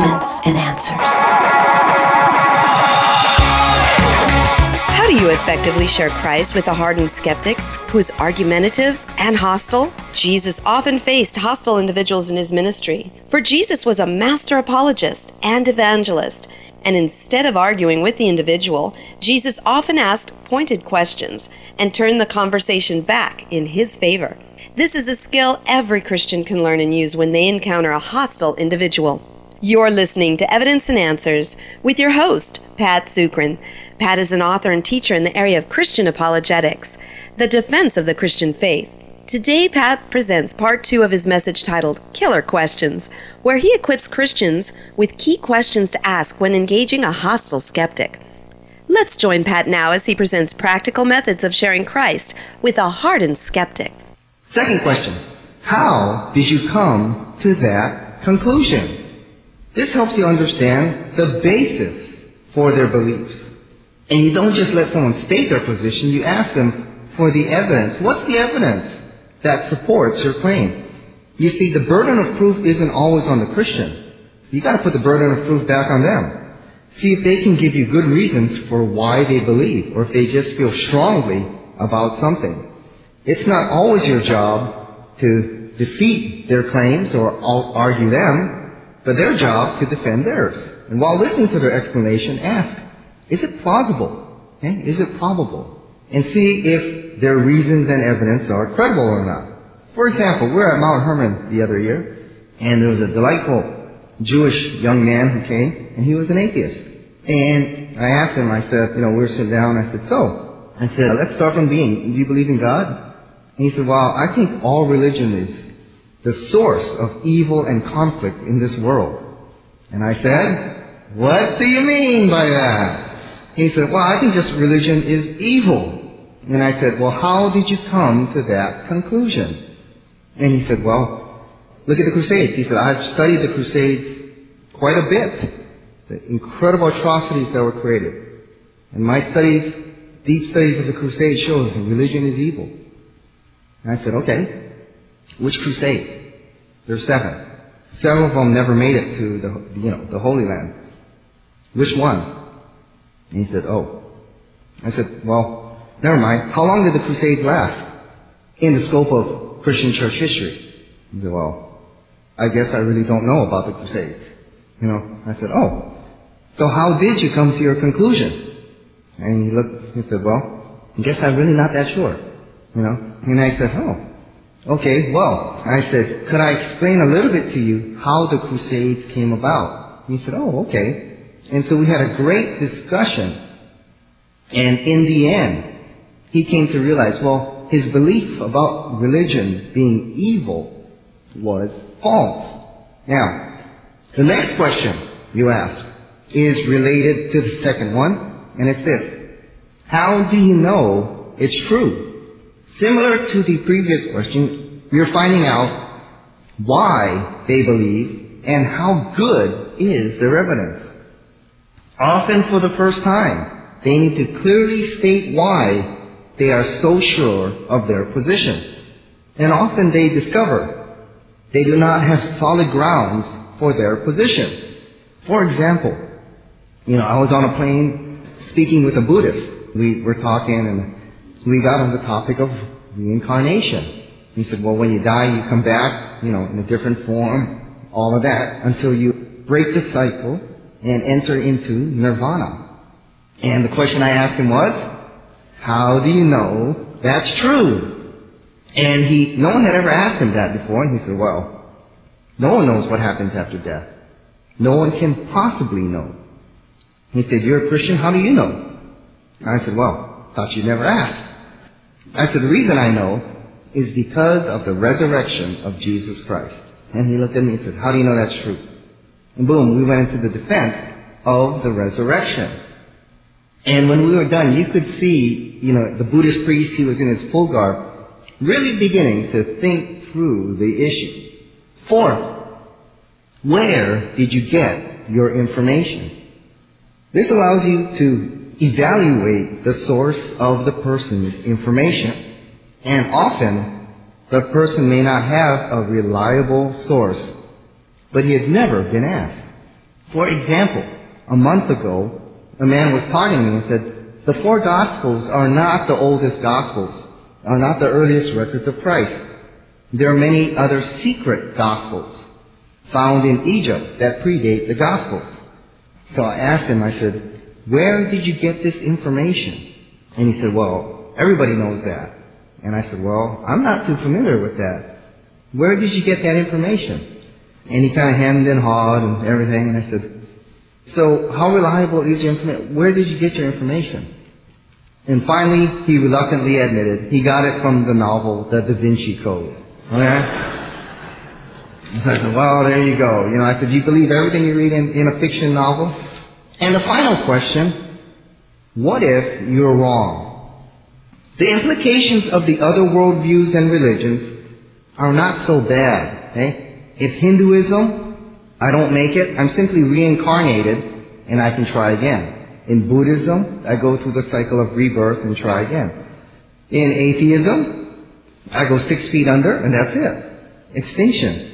comments and answers. How do you effectively share Christ with a hardened skeptic who is argumentative and hostile? Jesus often faced hostile individuals in his ministry, for Jesus was a master apologist and evangelist, and instead of arguing with the individual, Jesus often asked pointed questions and turned the conversation back in his favor. This is a skill every Christian can learn and use when they encounter a hostile individual. You're listening to Evidence and Answers with your host, Pat Zukran. Pat is an author and teacher in the area of Christian apologetics, the defense of the Christian faith. Today, Pat presents part 2 of his message titled Killer Questions, where he equips Christians with key questions to ask when engaging a hostile skeptic. Let's join Pat now as he presents practical methods of sharing Christ with a hardened skeptic. Second question, how did you come to that conclusion? This helps you understand the basis for their beliefs. And you don't just let someone state their position, you ask them for the evidence. What's the evidence that supports your claim? You see, the burden of proof isn't always on the Christian. You got to put the burden of proof back on them. See if they can give you good reasons for why they believe, or if they just feel strongly about something. It's not always your job to defeat their claims or argue them, but their job to defend theirs. And while listening to their explanation, ask, is it plausible? Okay? Is it probable? And see if their reasons and evidence are credible or not. For example, we were at Mount Hermon the other year, and there was a delightful Jewish young man who came, and he was an atheist. And I asked him, I said, we were sitting down, I said, let's start from being. Do you believe in God? And he said, well, I think all religion is the source of evil and conflict in this world. And I said, what do you mean by that? He said, well, I think this religion is evil. And I said, well, how did you come to that conclusion? And he said, well, look at the Crusades. He said, I've studied the Crusades quite a bit, the incredible atrocities that were created. And my studies, deep studies of the Crusades show that religion is evil. And I said, okay, which crusade? There's 7. 7 of them never made it to the Holy Land. Which one? And he said, oh. I said, well, never mind. How long did the Crusades last in the scope of Christian church history? He said, well, I guess I really don't know about the Crusades. I said, oh. So how did you come to your conclusion? And he looked, he said, well, I guess I'm really not that sure. And I said, oh. Okay, well, I said, could I explain a little bit to you how the Crusades came about? And he said, oh, okay. And so we had a great discussion, and in the end, he came to realize, well, his belief about religion being evil was false. Now, the next question you ask is related to the second one, and it's this. How do you know it's true? Similar to the previous question, you're finding out why they believe and how good is their evidence. Often for the first time, they need to clearly state why they are so sure of their position. And often they discover they do not have solid grounds for their position. For example, I was on a plane speaking with a Buddhist. We were talking and we got on the topic of reincarnation. He said, well, when you die, you come back, in a different form, all of that, until you break the cycle and enter into nirvana. And the question I asked him was, how do you know that's true? And no one had ever asked him that before, and he said, well, no one knows what happens after death. No one can possibly know. He said, you're a Christian, how do you know? I said, well, thought you'd never asked. I said, the reason I know is because of the resurrection of Jesus Christ. And he looked at me and said, how do you know that's true? And boom, we went into the defense of the resurrection. And when we were done, you could see, the Buddhist priest, he was in his full garb, really beginning to think through the issue. Fourth, where did you get your information? This allows you to evaluate the source of the person's information. And often, the person may not have a reliable source, but he has never been asked. For example, a month ago, a man was talking to me and said, the four Gospels are not the oldest Gospels, are not the earliest records of Christ. There are many other secret Gospels found in Egypt that predate the Gospels. So I asked him, I said, where did you get this information? And he said, well, everybody knows that. And I said, well, I'm not too familiar with that. Where did you get that information? And he kind of hemmed and hawed and everything. And I said, so how reliable is your information? Where did you get your information? And finally, he reluctantly admitted he got it from the novel, The Da Vinci Code. Okay? I said, well, there you go. You know, I said, you believe everything you read in a fiction novel? And the final question, what if you're wrong? The implications of the other worldviews and religions are not so bad. Okay? If Hinduism, I don't make it, I'm simply reincarnated and I can try again. In Buddhism, I go through the cycle of rebirth and try again. In atheism, I go 6 feet under and that's it. Extinction.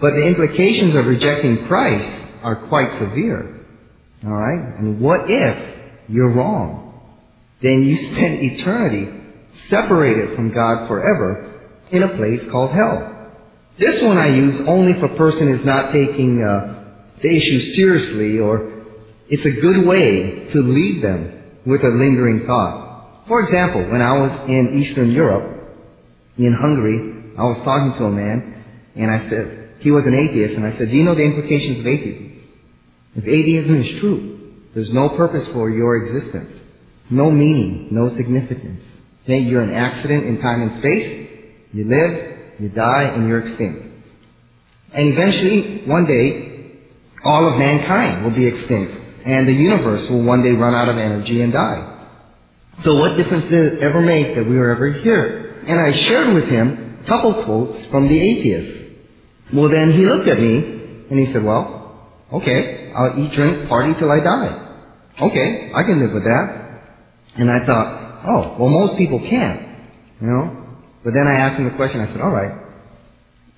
But the implications of rejecting Christ are quite severe. All right? And what if you're wrong? Then you spend eternity separated from God forever in a place called hell. This one I use only if a person is not taking the issue seriously, or it's a good way to leave them with a lingering thought. For example, when I was in Eastern Europe, in Hungary, I was talking to a man, and I said, he was an atheist, and I said, do you know the implications of atheism? If atheism is true, there's no purpose for your existence. No meaning, no significance. Then you're an accident in time and space. You live, you die, and you're extinct. And eventually, one day, all of mankind will be extinct, and the universe will one day run out of energy and die. So what difference did it ever make that we were ever here? And I shared with him a couple quotes from the atheist. Well, then he looked at me, and he said, well, okay, I'll eat, drink, party till I die. Okay, I can live with that. And I thought, oh, well, most people can't, you know. But then I asked him the question, I said, all right,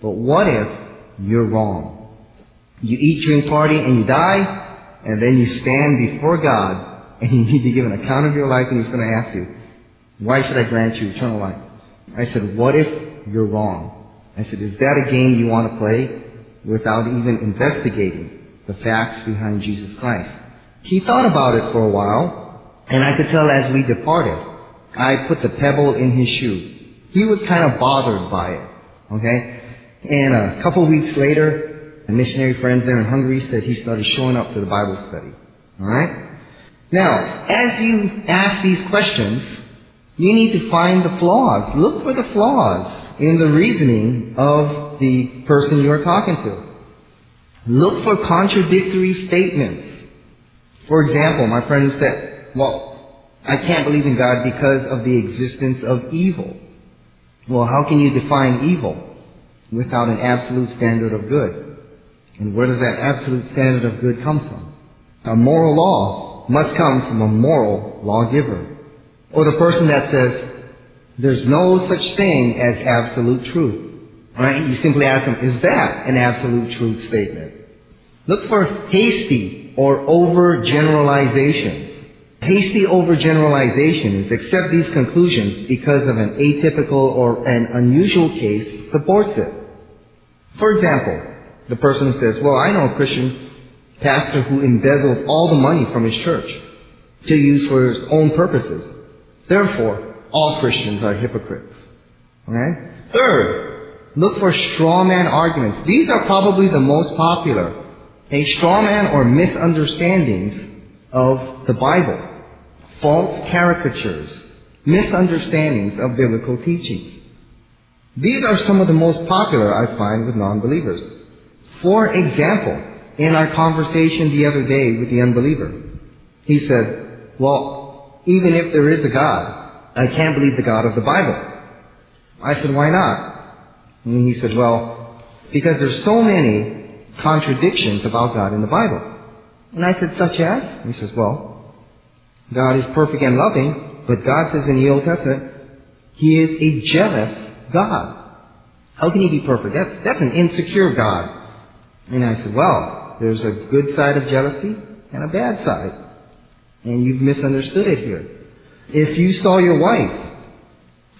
but what if you're wrong? You eat, drink, party, and you die, and then you stand before God, and you need to give an account of your life, and he's going to ask you, why should I grant you eternal life? I said, what if you're wrong? I said, is that a game you want to play without even investigating the facts behind Jesus Christ? He thought about it for a while, and I could tell as we departed, I put the pebble in his shoe. He was kind of bothered by it, okay? And a couple weeks later, a missionary friend there in Hungary said he started showing up to the Bible study, all right? Now, as you ask these questions, you need to find the flaws. Look for the flaws in the reasoning of the person you're talking to. Look for contradictory statements. For example, my friend said, well, I can't believe in God because of the existence of evil. Well, how can you define evil without an absolute standard of good? And where does that absolute standard of good come from? A moral law must come from a moral lawgiver. Or the person that says, there's no such thing as absolute truth, right? You simply ask them, is that an absolute truth statement? Look for hasty or overgeneralizations. Hasty overgeneralization is accept these conclusions because of an atypical or an unusual case supports it. For example, the person says, well, I know a Christian pastor who embezzled all the money from his church to use for his own purposes. Therefore, all Christians are hypocrites. Okay? Third, look for straw man arguments. These are probably the most popular. A straw man or misunderstandings of the Bible. False caricatures. Misunderstandings of biblical teachings. These are some of the most popular I find with non-believers. For example, in our conversation the other day with the unbeliever, he said, well, even if there is a God, I can't believe the God of the Bible. I said, why not? And he said, well, because there's so many contradictions about God in the Bible. And I said, such as? And he says, well, God is perfect and loving, but God says in the Old Testament, he is a jealous God. How can he be perfect? That's an insecure God. And I said, well, There's a good side of jealousy and a bad side. And you've misunderstood it here. If you saw your wife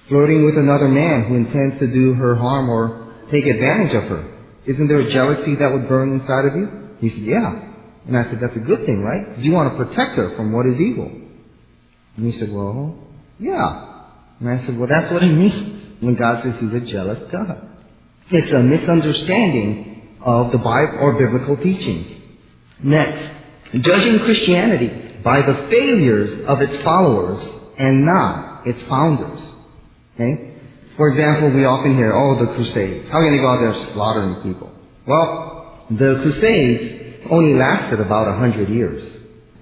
flirting with another man who intends to do her harm or take advantage of her, isn't there a jealousy that would burn inside of you? He said, yeah. And I said, that's a good thing, right? You want to protect her from what is evil. And he said, well, yeah. And I said, well, that's what it means when God says he's a jealous God. It's a misunderstanding of the Bible or biblical teachings. Next, judging Christianity by the failures of its followers and not its founders. Okay? For example, we often hear, oh, the Crusades. How are you going to go out there slaughtering people? Well, the Crusades only lasted about 100 years.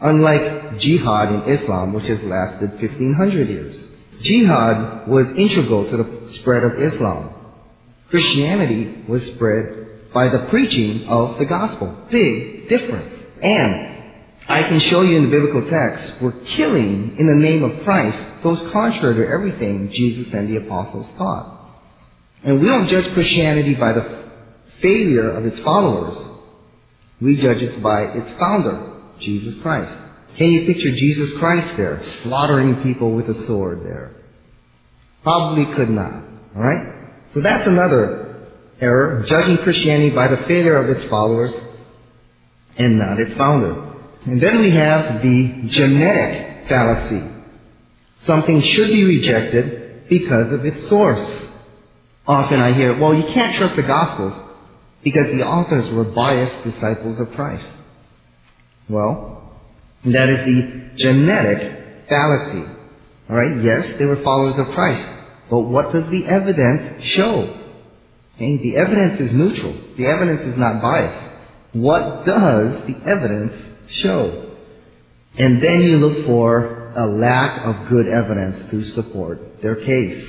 Unlike jihad in Islam, which has lasted 1,500 years. Jihad was integral to the spread of Islam. Christianity was spread by the preaching of the gospel. Big difference. And I can show you in the biblical text, we're killing in the name of Christ those contrary to everything Jesus and the apostles taught. And we don't judge Christianity by the failure of its followers. We judge it by its founder, Jesus Christ. Can you picture Jesus Christ there, slaughtering people with a sword there? Probably could not. All right? So that's another error, judging Christianity by the failure of its followers and not its founder. And then we have the genetic fallacy. Something should be rejected because of its source. Often I hear, well, you can't trust the Gospels because the authors were biased disciples of Christ. Well, that is the genetic fallacy. All right, yes, they were followers of Christ. But what does the evidence show? Okay, the evidence is neutral. The evidence is not biased. What does the evidence show? And then you look for a lack of good evidence to support their case.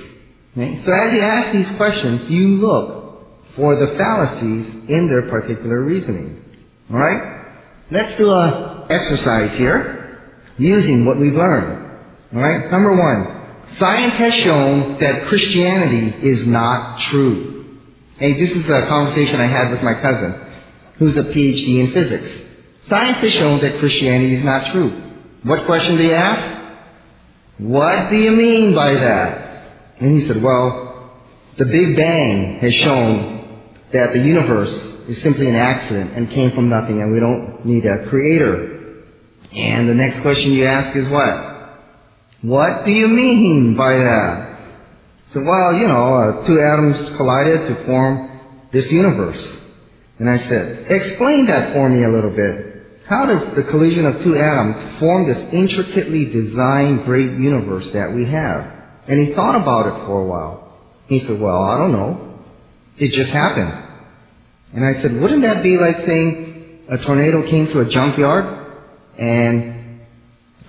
Okay? So as you ask these questions, you look for the fallacies in their particular reasoning. All right? Let's do an exercise here using what we've learned. All right? Number one, science has shown that Christianity is not true. Hey, this is a conversation I had with my cousin, who's a PhD in physics. Science has shown that Christianity is not true. What question do you ask? What do you mean by that? And he said, well, the Big Bang has shown that the universe is simply an accident and came from nothing and we don't need a creator. And the next question you ask is what? What do you mean by that? So, well, you know, two atoms collided to form this universe. And I said, explain that for me a little bit. How does the collision of two atoms form this intricately designed great universe that we have? And he thought about it for a while. He said, well, I don't know. It just happened. And I said, wouldn't that be like saying a tornado came to a junkyard and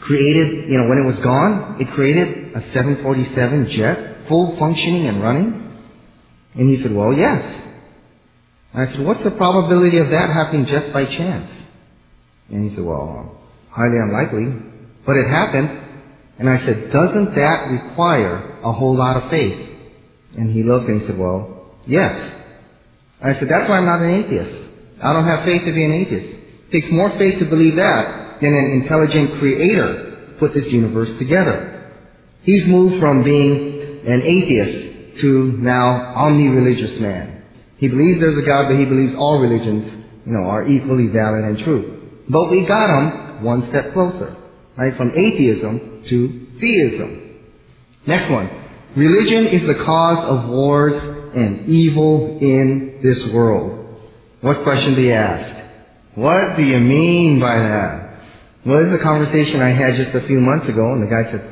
created, you know, when it was gone, it created a 747 jet, full functioning and running? And he said, well, yes. And I said, what's the probability of that happening just by chance? And he said, well, highly unlikely, but it happened. And I said, doesn't that require a whole lot of faith? And he looked and said, well, yes. I said, that's why I'm not an atheist. I don't have faith to be an atheist. It takes more faith to believe that than an intelligent creator put this universe together. He's moved from being an atheist to now omni-religious man. He believes there's a God, but he believes all religions, you know, are equally valid and true. But we got him one step closer, right? From atheism to theism. Next one. Religion is the cause of wars and evil in this world. What question do you ask? What do you mean by that? Well, this is a conversation I had just a few months ago, and the guy said,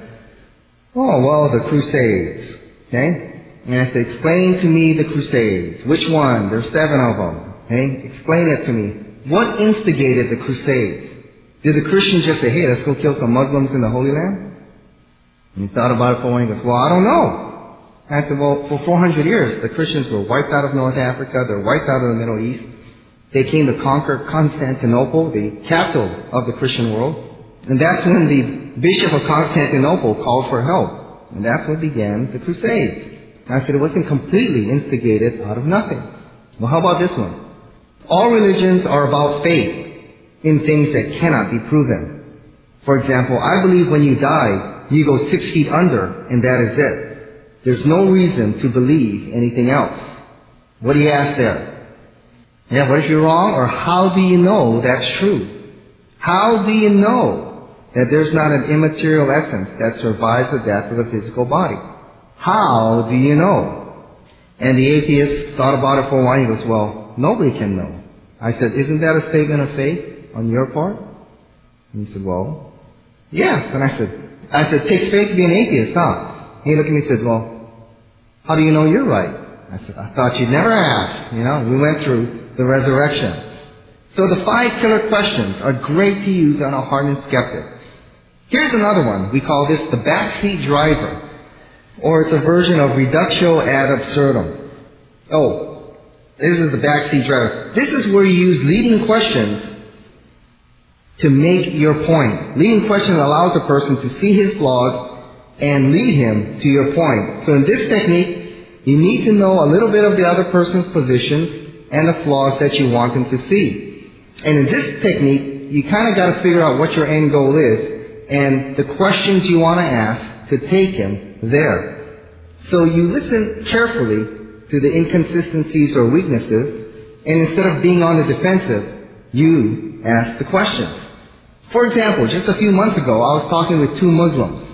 oh, well, the Crusades. Okay? And I said, explain to me the Crusades. Which one? There's 7 of them. Okay? Explain it to me. What instigated the Crusades? Did the Christians just say, hey, let's go kill some Muslims in the Holy Land? And he thought about it for a while and goes, well, I don't know. I said, well, for 400 years, the Christians were wiped out of North Africa. They're wiped out of the Middle East. They came to conquer Constantinople, the capital of the Christian world. And that's when the Bishop of Constantinople called for help. And that's what began the Crusades. And I said, it wasn't completely instigated out of nothing. Well, how about this one? All religions are about faith in things that cannot be proven. For example, I believe when you die, you go 6 feet under, and that is it. There's no reason to believe anything else. What do you ask there? Yeah, what if you're wrong? Or how do you know that's true? How do you know that there's not an immaterial essence that survives the death of a physical body? How do you know? And the atheist thought about it for a while. He goes, well, nobody can know. I said, isn't that a statement of faith on your part? And he said, well, yes. And I said, takes faith to be an atheist, huh? He looked at me and said, well, how do you know you're right? I said, I thought you'd never ask. You know, we went through the resurrection. So the 5 killer questions are great to use on a hardened skeptic. Here's another one. We call this the backseat driver, or it's a version of reductio ad absurdum. Oh, this is the backseat driver. This is where you use leading questions to make your point. Leading question allows a person to see his flaws and lead him to your point. So in this technique, you need to know a little bit of the other person's position and the flaws that you want them to see. And in this technique, you kind of got to figure out what your end goal is and the questions you want to ask to take him there. So you listen carefully to the inconsistencies or weaknesses, and instead of being on the defensive, you ask the questions. For example, just a few months ago, I was talking with 2 Muslims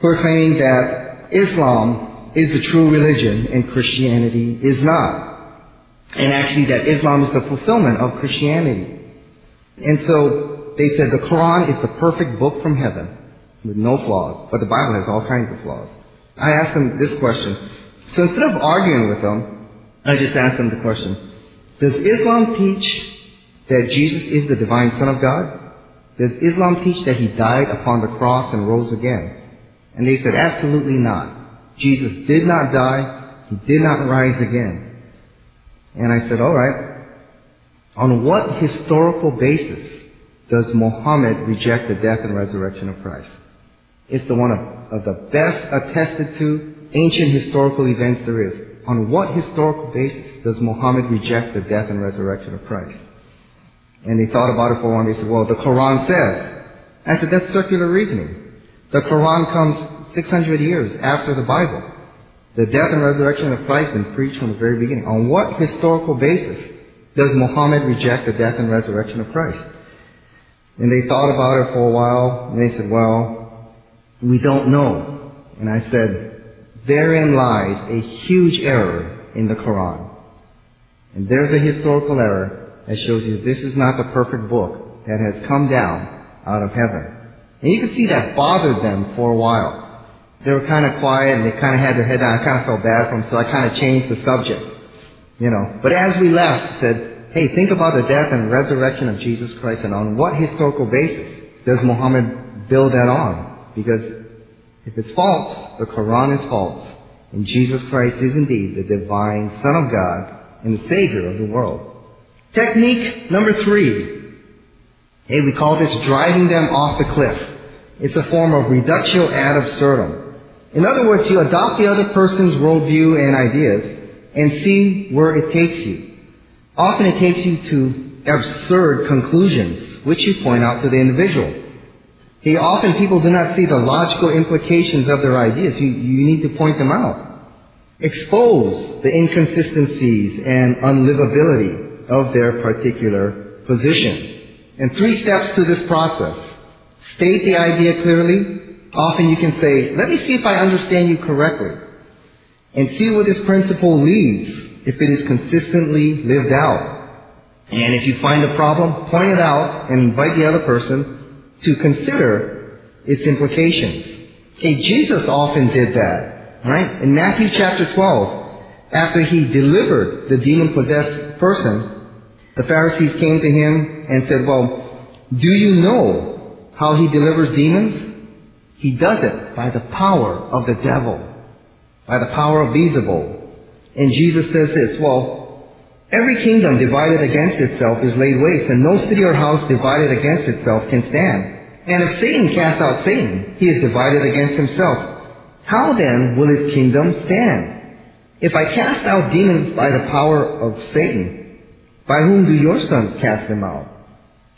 who are claiming that Islam is the true religion and Christianity is not. And actually that Islam is the fulfillment of Christianity. And so they said the Quran is the perfect book from heaven with no flaws, but the Bible has all kinds of flaws. I asked them this question. So instead of arguing with them, I just asked them the question, does Islam teach that Jesus is the divine Son of God? Does Islam teach that he died upon the cross and rose again? And they said, absolutely not. Jesus did not die, he did not rise again. And I said, all right, on what historical basis does Muhammad reject the death and resurrection of Christ? It's the one of the best attested to ancient historical events there is. On what historical basis does Muhammad reject the death and resurrection of Christ? And they thought about it for a while, and they said, well, the Quran says. I said, that's circular reasoning. The Quran comes 600 years after the Bible. The death and resurrection of Christ has been preached from the very beginning. On what historical basis does Muhammad reject the death and resurrection of Christ? And they thought about it for a while, and they said, well, we don't know. And I said, therein lies a huge error in the Quran. And there's a historical error that shows you this is not the perfect book that has come down out of heaven. And you can see that bothered them for a while. They were kind of quiet, and they kind of had their head down. I kind of felt bad for them, so I kind of changed the subject, you know. But as we left, I said, hey, think about the death and resurrection of Jesus Christ, and on what historical basis does Muhammad build that on? Because if it's false, the Quran is false, and Jesus Christ is indeed the divine Son of God and the Savior of the world. Technique number 3. Hey, we call this driving them off the cliff. It's a form of reductio ad absurdum. In other words, you adopt the other person's worldview and ideas and see where it takes you. Often it takes you to absurd conclusions, which you point out to the individual. See, often people do not see the logical implications of their ideas. You need to point them out. Expose the inconsistencies and unlivability of their particular position. And 3 steps to this process. State the idea clearly. Often you can say, let me see if I understand you correctly, and see where this principle leads if it is consistently lived out. And if you find a problem, point it out and invite the other person to consider its implications. Okay, Jesus often did that, right? In Matthew chapter 12, after he delivered the demon-possessed person, the Pharisees came to him and said, well, do you know how he delivers demons? He does it by the power of the devil, by the power of Beelzebul. And Jesus says this, well, every kingdom divided against itself is laid waste, and no city or house divided against itself can stand. And if Satan casts out Satan, he is divided against himself. How then will his kingdom stand? If I cast out demons by the power of Satan, By whom do your sons cast them out?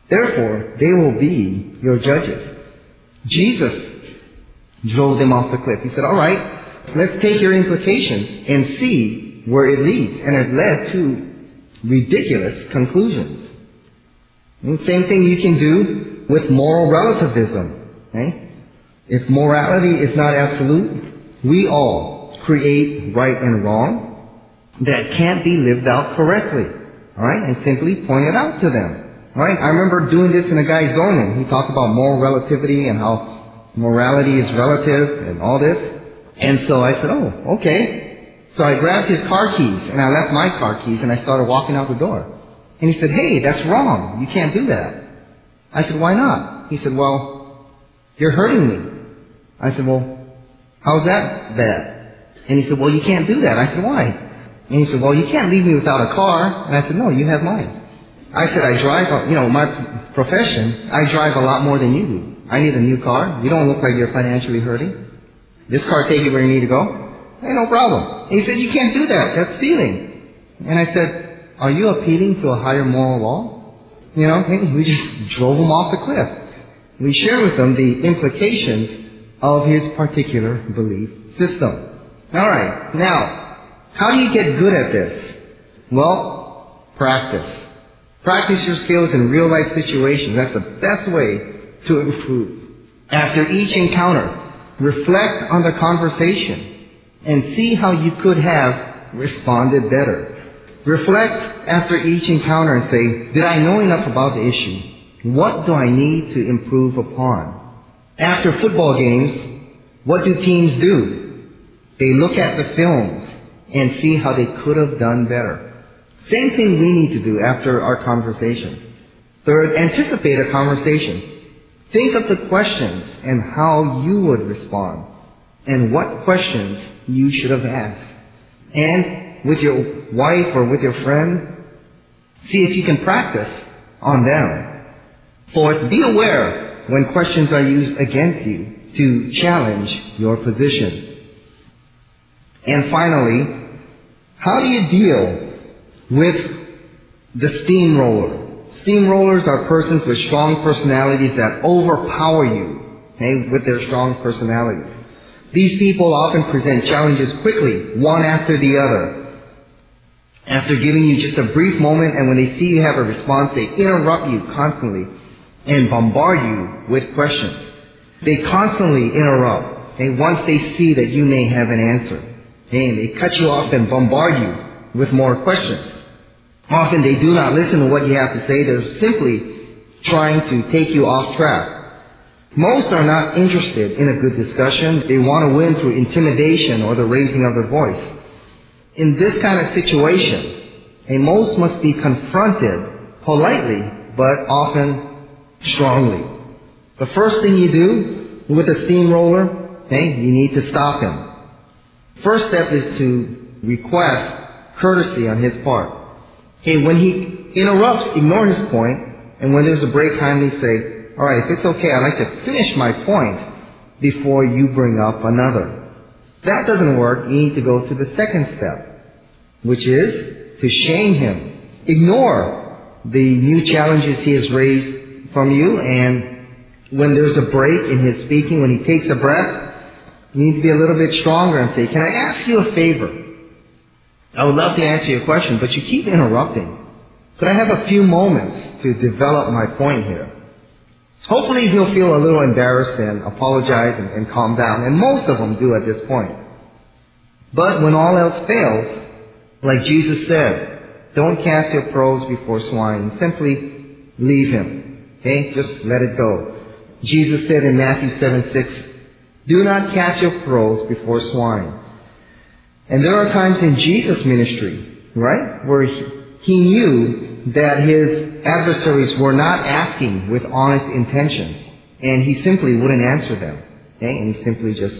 Therefore, they will be your judges. Jesus drove them off the cliff. He said, all right, let's take your implications and see where it leads. And it led to ridiculous conclusions. And same thing you can do with moral relativism. Okay? If morality is not absolute, we all create right and wrong that can't be lived out correctly, all right, and simply point it out to them, all right? I remember doing this in a guy's Zonin. He talked about moral relativity and how morality is relative and all this. And so I said, oh, okay. So I grabbed his car keys, and I left my car keys, and I started walking out the door. And he said, hey, that's wrong. You can't do that. I said, why not? He said, well, you're hurting me. I said, well, how's that bad? And he said, well, you can't do that. I said, why? And he said, well, you can't leave me without a car. And I said, no, you have mine. I said, I drive, you know, my profession, I drive a lot more than you do. I need a new car. You don't look like you're financially hurting. This car take you where you need to go. Hey, no problem. And he said, you can't do that. That's stealing. And I said, are you appealing to a higher moral law? You know, we just drove him off the cliff. We shared with him the implications of his particular belief system. All right, now, how do you get good at this? Well, practice. Practice your skills in real-life situations. That's the best way to improve. After each encounter, reflect on the conversation and see how you could have responded better. Reflect after each encounter and say, did I know enough about the issue? What do I need to improve upon? After football games, what do teams do? They look at the films and see how they could have done better. Same thing we need to do after our conversation. Third, anticipate a conversation. Think of the questions and how you would respond and what questions you should have asked. And with your wife or with your friend, see if you can practice on them. Fourth, be aware when questions are used against you to challenge your position. And finally, how do you deal with the steamroller? Steamrollers are persons with strong personalities that overpower you, okay, with their strong personalities. These people often present challenges quickly, one after the other. After giving you just a brief moment, and when they see you have a response, they interrupt you constantly and bombard you with questions. They constantly interrupt, okay, once they see that you may have an answer. And they cut you off and bombard you with more questions. Often they do not listen to what you have to say. They're simply trying to take you off track. Most are not interested in a good discussion. They want to win through intimidation or the raising of their voice. In this kind of situation, a most must be confronted politely, but often strongly. The first thing you do with a steamroller, okay, you need to stop him. First step is to request courtesy on his part. Okay, when he interrupts, ignore his point, and when there's a break, kindly say, all right, if it's okay, I'd like to finish my point before you bring up another. If that doesn't work, you need to go to the second step, which is to shame him. Ignore the new challenges he has raised from you, and when there's a break in his speaking, when he takes a breath, you need to be a little bit stronger and say, can I ask you a favor? I would love to answer your question, but you keep interrupting. Could I have a few moments to develop my point here? Hopefully he'll feel a little embarrassed and apologize and calm down, and most of them do at this point. But when all else fails, like Jesus said, don't cast your pearls before swine. Simply leave him. Okay? Just let it go. Jesus said in Matthew 7:6, do not cast your pearls before swine. And there are times in Jesus' ministry, right, where he knew that his adversaries were not asking with honest intentions, and he simply wouldn't answer them, okay? And he simply just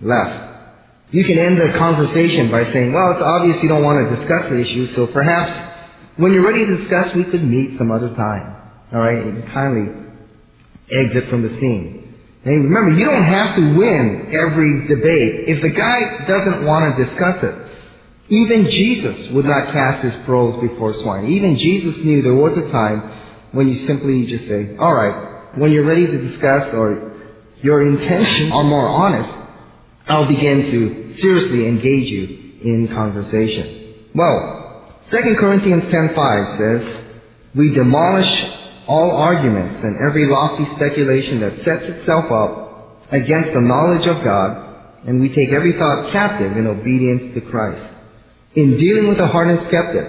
left. You can end the conversation by saying, well, it's obvious you don't want to discuss the issue, so perhaps when you're ready to discuss, we could meet some other time, all right, and kindly exit from the scene. Hey, remember, you don't have to win every debate. If the guy doesn't want to discuss it, Even Jesus would not cast his pearls before swine. Even Jesus knew there was a time when you simply just say, all right, when you're ready to discuss or your intentions are more honest, I'll begin to seriously engage you in conversation. Well, 2 Corinthians 10:5 says, we demolish all arguments and every lofty speculation that sets itself up against the knowledge of God, and we take every thought captive in obedience to Christ. In dealing with a hardened skeptic,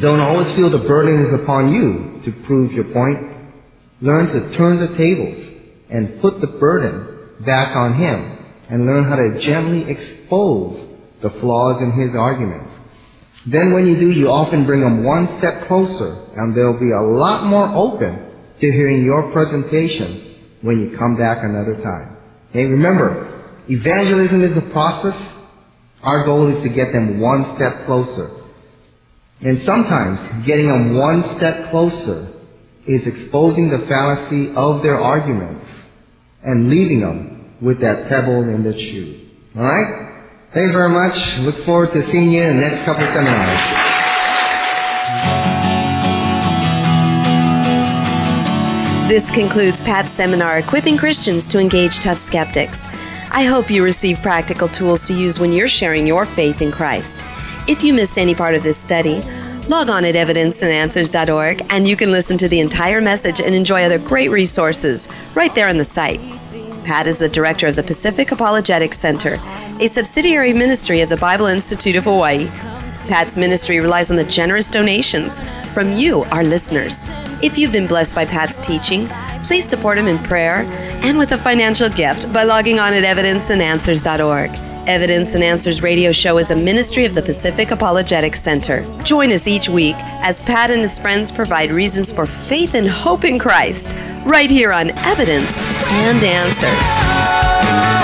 don't always feel the burden is upon you to prove your point. Learn to turn the tables and put the burden back on him, and learn how to gently expose the flaws in his arguments. Then when you do, you often bring them one step closer, and they'll be a lot more open to hearing your presentation when you come back another time. Hey, remember, evangelism is a process. Our goal is to get them one step closer. And sometimes getting them one step closer is exposing the fallacy of their arguments and leaving them with that pebble in their shoe. All right? Thank you very much. Look forward to seeing you in the next couple of seminars. This concludes Pat's seminar, Equipping Christians to Engage Tough Skeptics. I hope you receive practical tools to use when you're sharing your faith in Christ. If you missed any part of this study, log on at evidenceandanswers.org and you can listen to the entire message and enjoy other great resources right there on the site. Pat is the director of the Pacific Apologetics Center, a subsidiary ministry of the Bible Institute of Hawaii. Pat's ministry relies on the generous donations from you, our listeners. If you've been blessed by Pat's teaching, please support him in prayer and with a financial gift by logging on at evidenceandanswers.org. Evidence and Answers Radio Show is a ministry of the Pacific Apologetics Center. Join us each week as Pat and his friends provide reasons for faith and hope in Christ right here on Evidence and Answers.